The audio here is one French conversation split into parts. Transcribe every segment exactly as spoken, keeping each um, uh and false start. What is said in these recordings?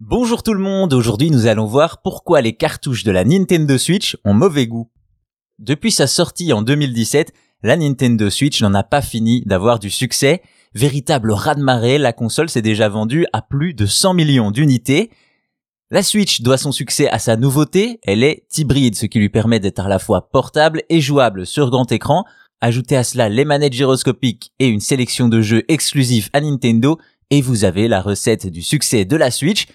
Bonjour tout le monde, aujourd'hui nous allons voir pourquoi les cartouches de la Nintendo Switch ont mauvais goût. Depuis sa sortie en deux mille dix-sept, la Nintendo Switch n'en a pas fini d'avoir du succès. Véritable raz-de-marée, la console s'est déjà vendue à plus de cent millions d'unités. La Switch doit son succès à sa nouveauté, elle est hybride, ce qui lui permet d'être à la fois portable et jouable sur grand écran. Ajoutez à cela les manettes gyroscopiques et une sélection de jeux exclusifs à Nintendo, et vous avez la recette du succès de la Switch.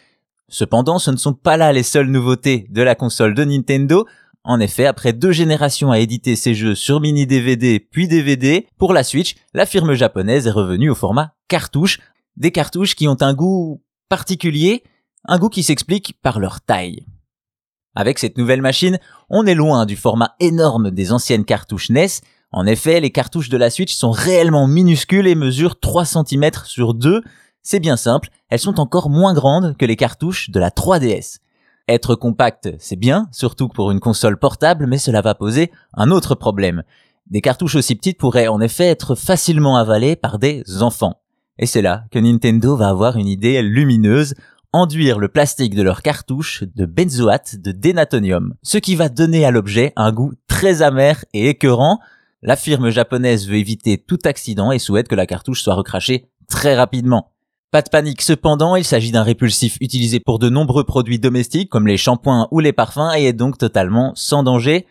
Cependant, ce ne sont pas là les seules nouveautés de la console de Nintendo. En effet, après deux générations à éditer ses jeux sur mini-D V D puis D V D, pour la Switch, la firme japonaise est revenue au format cartouche. Des cartouches qui ont un goût particulier, un goût qui s'explique par leur taille. Avec cette nouvelle machine, on est loin du format énorme des anciennes cartouches N E S. En effet, les cartouches de la Switch sont réellement minuscules et mesurent trois centimètres sur deux. C'est bien simple, elles sont encore moins grandes que les cartouches de la trois D S. Être compact, c'est bien, surtout pour une console portable, mais cela va poser un autre problème. Des cartouches aussi petites pourraient en effet être facilement avalées par des enfants. Et c'est là que Nintendo va avoir une idée lumineuse, enduire le plastique de leurs cartouches de benzoate de dénatonium, ce qui va donner à l'objet un goût très amer et écœurant. La firme japonaise veut éviter tout accident et souhaite que la cartouche soit recrachée très rapidement. Pas de panique cependant, il s'agit d'un répulsif utilisé pour de nombreux produits domestiques comme les shampoings ou les parfums et est donc totalement sans danger.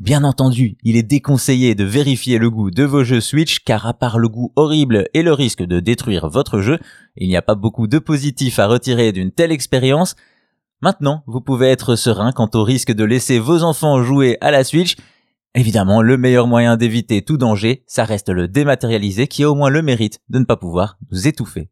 Bien entendu, il est déconseillé de vérifier le goût de vos jeux Switch car à part le goût horrible et le risque de détruire votre jeu, il n'y a pas beaucoup de positif à retirer d'une telle expérience. Maintenant, vous pouvez être serein quant au risque de laisser vos enfants jouer à la Switch. Évidemment, le meilleur moyen d'éviter tout danger, ça reste le dématérialisé qui a au moins le mérite de ne pas pouvoir nous étouffer.